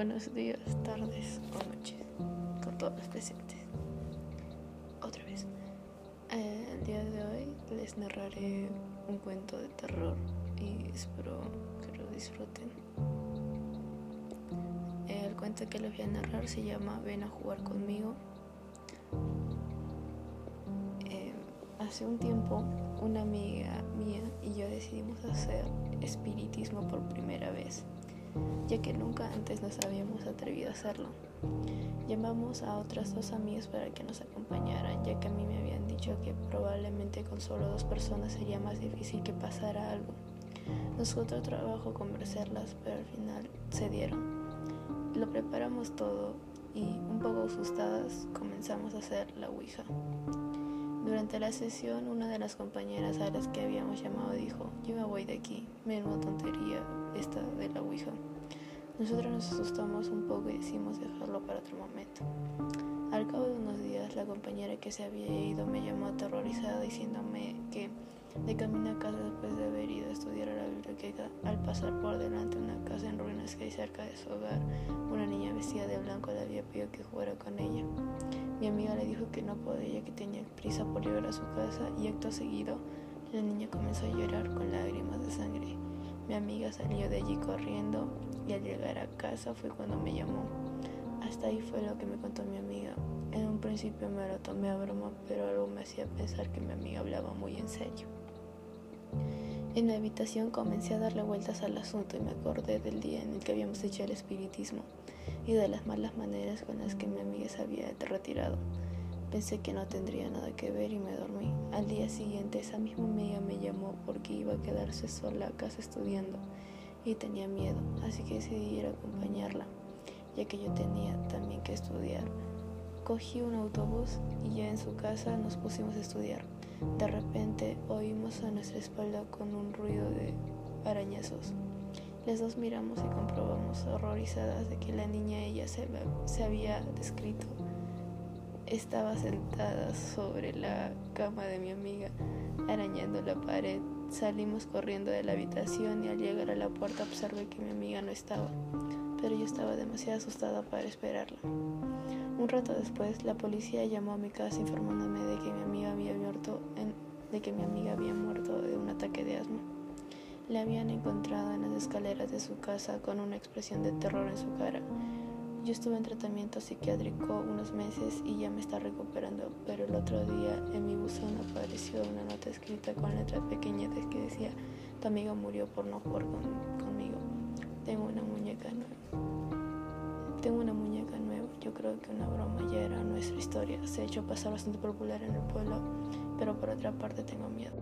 Buenos días, tardes o noches, con todos los presentes. Otra vez. El día de hoy les narraré un cuento de terror y espero que lo disfruten. El cuento que les voy a narrar se llama Ven a jugar conmigo. Hace un tiempo, una amiga mía y yo decidimos hacer espiritismo por primera vez, ya que nunca antes nos habíamos atrevido a hacerlo. Llamamos a otras dos amigas para que nos acompañaran, ya que a mí me habían dicho que probablemente con solo dos personas sería más difícil que pasara algo. Nos costó trabajo convencerlas, pero al final cedieron. Lo preparamos todo y, un poco asustadas, comenzamos a hacer la ouija. Durante la sesión, una de las compañeras a las que habíamos llamado dijo: "Yo me voy de aquí, menuda tontería esta de la ouija". Nosotros nos asustamos un poco y decidimos dejarlo para otro momento. Al cabo de unos días, la compañera que se había ido me llamó aterrorizada diciéndome que, de camino a casa después de haber ido a estudiar a la biblioteca, al pasar por delante una casa en ruinas que hay cerca de su hogar, una niña vestida de blanco le había pedido que jugara con ella. Mi amiga le dijo que no podía, que tenía prisa por llegar a su casa, y acto seguido la niña comenzó a llorar con lágrimas de sangre. Mi amiga salió de allí corriendo y al llegar a casa fue cuando me llamó. Hasta ahí fue lo que me contó mi amiga. En un principio me lo tomé a broma, pero algo me hacía pensar que mi amiga hablaba muy en serio. En la habitación comencé a darle vueltas al asunto y me acordé del día en el que habíamos hecho el espiritismo y de las malas maneras con las que mi amiga se había retirado. Pensé que no tendría nada que ver y me dormí. Al día siguiente, esa misma amiga me llamó porque iba a quedarse sola a casa estudiando y tenía miedo, así que decidí ir a acompañarla, ya que yo tenía también que estudiar. Cogí un autobús y ya en su casa nos pusimos a estudiar. De repente oímos a nuestra espalda con un ruido de arañazos. Las dos miramos y comprobamos horrorizadas de que la niña ella se había descrito estaba sentada sobre la cama de mi amiga, arañando la pared. Salimos corriendo de la habitación y al llegar a la puerta observé que mi amiga no estaba, pero yo estaba demasiado asustada para esperarla. Un rato después, la policía llamó a mi casa informándome de que mi amiga había muerto de un ataque de asma. La habían encontrado en las escaleras de su casa con una expresión de terror en su cara. Yo estuve en tratamiento psiquiátrico unos meses y ya me está recuperando, pero el otro día en mi buzón apareció una nota escrita con letras pequeñas que decía: "Tu amiga murió por no jugar conmigo. Tengo una muñeca nueva, yo creo que una broma ya era nuestra historia, se ha hecho pasar bastante popular en el pueblo, pero por otra parte tengo miedo".